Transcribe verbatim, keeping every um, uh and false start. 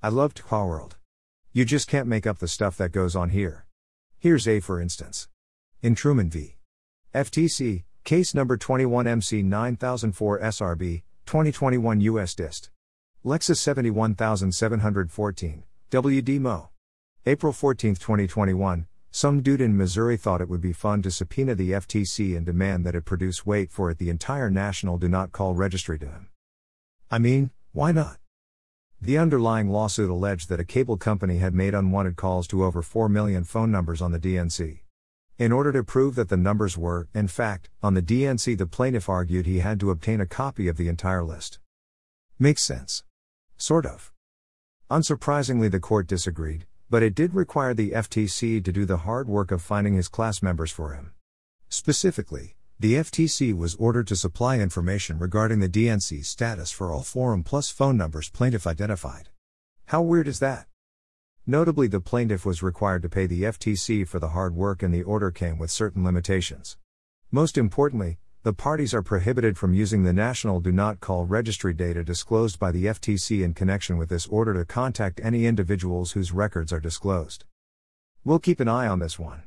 I love to call world. You just can't make up the stuff that goes on here. Here's a for instance. In Truman v. F T C, case number twenty-one M C nine thousand four S R B, twenty twenty-one U S Dist. Lexus seventy-one thousand seven hundred fourteen, W D Mo. April fourteenth twenty twenty-one, some dude in Missouri thought it would be fun to subpoena the F T C and demand that it produce, wait for it, the entire National Do Not Call Registry to him. I mean, why not? The underlying lawsuit alleged that a cable company had made unwanted calls to over four million phone numbers on the D N C. In order to prove that the numbers were, in fact, on the D N C, the plaintiff argued he had to obtain a copy of the entire list. Makes sense. Sort of. Unsurprisingly, the court disagreed, but it did require the F T C to do the hard work of finding his class members for him. Specifically, the F T C was ordered to supply information regarding the D N C's status for all forum plus phone numbers plaintiff identified. How weird is that? Notably, the plaintiff was required to pay the F T C for the hard work, and the order came with certain limitations. Most importantly, the parties are prohibited from using the National Do Not Call Registry data disclosed by the F T C in connection with this order to contact any individuals whose records are disclosed. We'll keep an eye on this one.